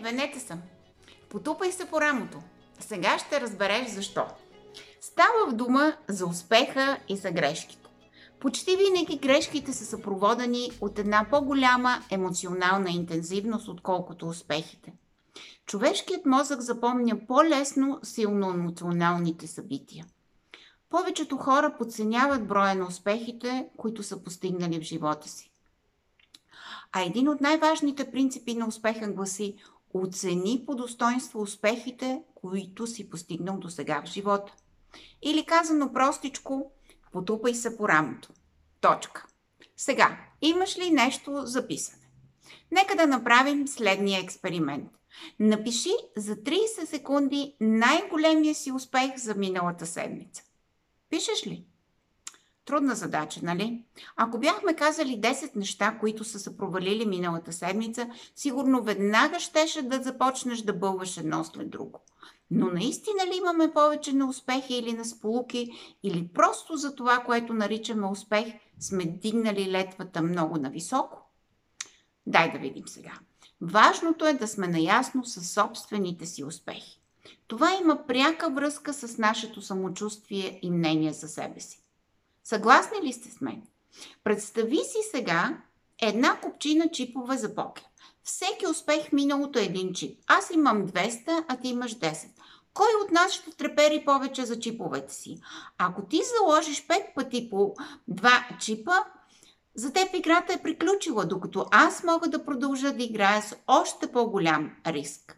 венета съм. Потупай се по рамото. Сега ще разбереш защо. Става в дума за успеха и за грешките. Почти винаги грешките са съпроводени от една по-голяма емоционална интензивност, отколкото успехите. Човешкият мозък запомня по-лесно силно емоционалните събития. Повечето хора подценяват броя на успехите, които са постигнали в живота си. А един от най-важните принципи на успеха гласи: оцени по достоинство успехите, които си постигнал до сега в живота. Или казано простичко, потупай се по рамото. Точка. Сега, имаш ли нещо за писане? Нека да направим следния експеримент. Напиши за 30 секунди най-големия си успех за миналата седмица. Пишеш ли? Трудна задача, нали? Ако бяхме казали 10 неща, които са се провалили миналата седмица, сигурно веднага щеше да започнеш да бълваш едно след друго. Но наистина ли имаме повече на успехи или на сполуки, или просто за това, което наричаме успех, сме дигнали летвата много нависоко? Дай да видим сега. Важното е да сме наясно със собствените си успехи. Това има пряка връзка с нашето самочувствие и мнение за себе си. Съгласни ли сте с мен? Представи си сега една купчина чипове за покер. Всеки успех в миналото е един чип. Аз имам 200, а ти имаш 10. Кой от нас ще трепери повече за чиповете си? Ако ти заложиш 5 пъти по 2 чипа, за теб играта е приключила, докато аз мога да продължа да играя с още по-голям риск.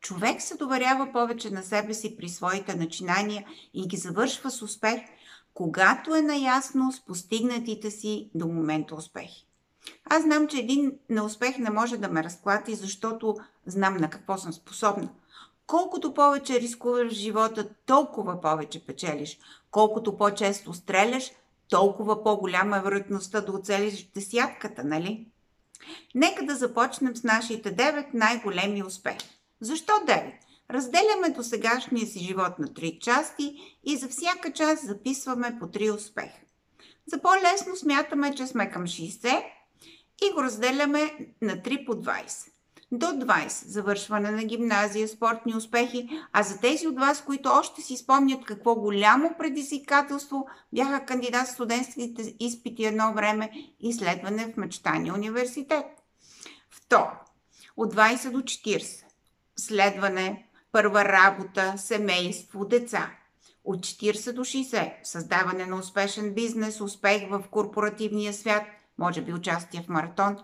Човек се доверява повече на себе си при своите начинания и ги завършва с успех, когато е наясно с постигнатите си до момента успехи. Аз знам, че един неуспех не може да ме разклати, защото знам на какво съм способна. Колкото повече рискуваш в живота, толкова повече печелиш. Колкото по-често стреляш, толкова по-голяма е вероятността да оцелиш десятката, нали? Нека да започнем с нашите 9 най-големи успехи. Защо 9? Разделяме досегашния си живот на 3 части и за всяка част записваме по 3 успеха. За по-лесно смятаме, че сме към 60 и го разделяме на 3 по 20. До 20 – завършване на гимназия, спортни успехи, а за тези от вас, които още си спомнят какво голямо предизвикателство бяха кандидат в студентските изпити едно време и изследване в мечтания университет. Второ – от 20 до 40 – следване, първа работа, семейство, деца. От 40 до 60 – създаване на успешен бизнес, успех в корпоративния свят, може би участие в маратон.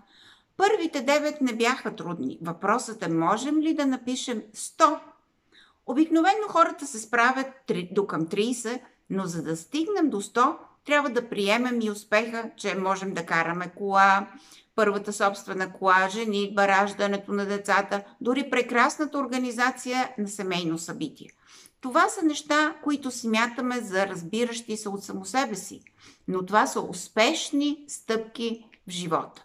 Първите 9 не бяха трудни. Въпросът е, можем ли да напишем 100? Обикновено хората се справят до към 30, но за да стигнем до 100, трябва да приемем и успеха, че можем да караме кола, първата собствена кола, женитба, раждането на децата, дори прекрасната организация на семейно събитие. Това са неща, които смятаме за разбиращи се от само себе си, но това са успешни стъпки в живота.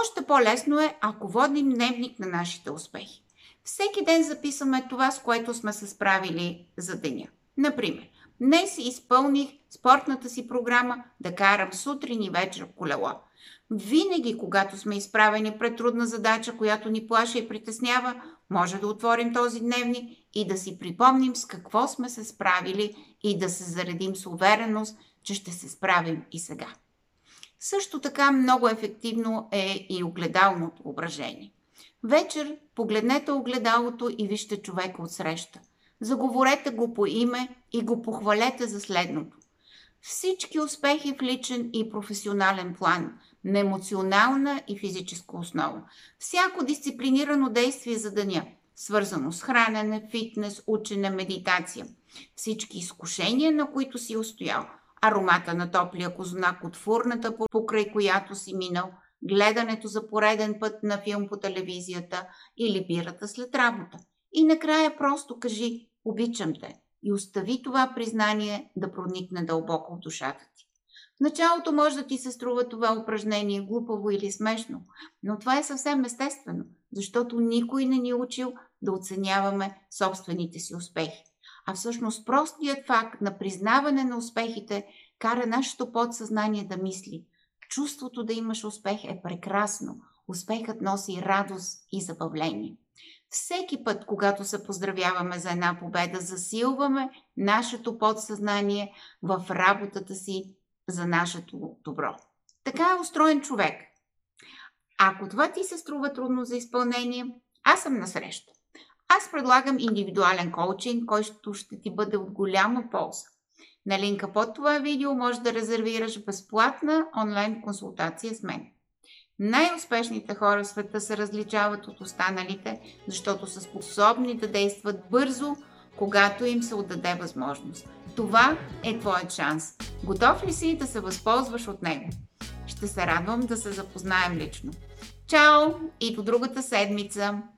Още по-лесно е, ако водим дневник на нашите успехи. Всеки ден записваме това, с което сме се справили за деня. Например, днес изпълних спортната си програма да карам сутрин и вечер колело. Винаги, когато сме изправени пред трудна задача, която ни плаши и притеснява, може да отворим този дневник и да си припомним с какво сме се справили и да се заредим с увереност, че ще се справим и сега. Също така много ефективно е и огледалното ображение. Вечер погледнете огледалото и вижте човека отсреща. Заговорете го по име и го похвалете за следното. Всички успехи в личен и професионален план, на емоционална и физическа основа. Всяко дисциплинирано действие за деня, свързано с хранене, фитнес, учене, медитация. Всички изкушения, на които си устоял. Аромата на топлия кознак от фурната, покрай която си минал, гледането за пореден път на филм по телевизията или бирата след работа. И накрая просто кажи „Обичам те“ и остави това признание да проникне дълбоко в душата ти. В началото може да ти се струва това упражнение глупаво или смешно, но това е съвсем естествено, защото никой не ни е учил да оценяваме собствените си успехи. А всъщност простият факт на признаване на успехите кара нашето подсъзнание да мисли. Чувството да имаш успех е прекрасно. Успехът носи радост и забавление. Всеки път, когато се поздравяваме за една победа, засилваме нашето подсъзнание в работата си за нашето добро. Така е устроен човек. Ако това ти се струва трудно за изпълнение, аз съм насреща. Аз предлагам индивидуален коучинг, който ще ти бъде от голяма полза. На линка под това видео можеш да резервираш безплатна онлайн консултация с мен. Най-успешните хора в света се различават от останалите, защото са способни да действат бързо, когато им се отдаде възможност. Това е твоят шанс. Готов ли си да се възползваш от него? Ще се радвам да се запознаем лично. Чао и до другата седмица!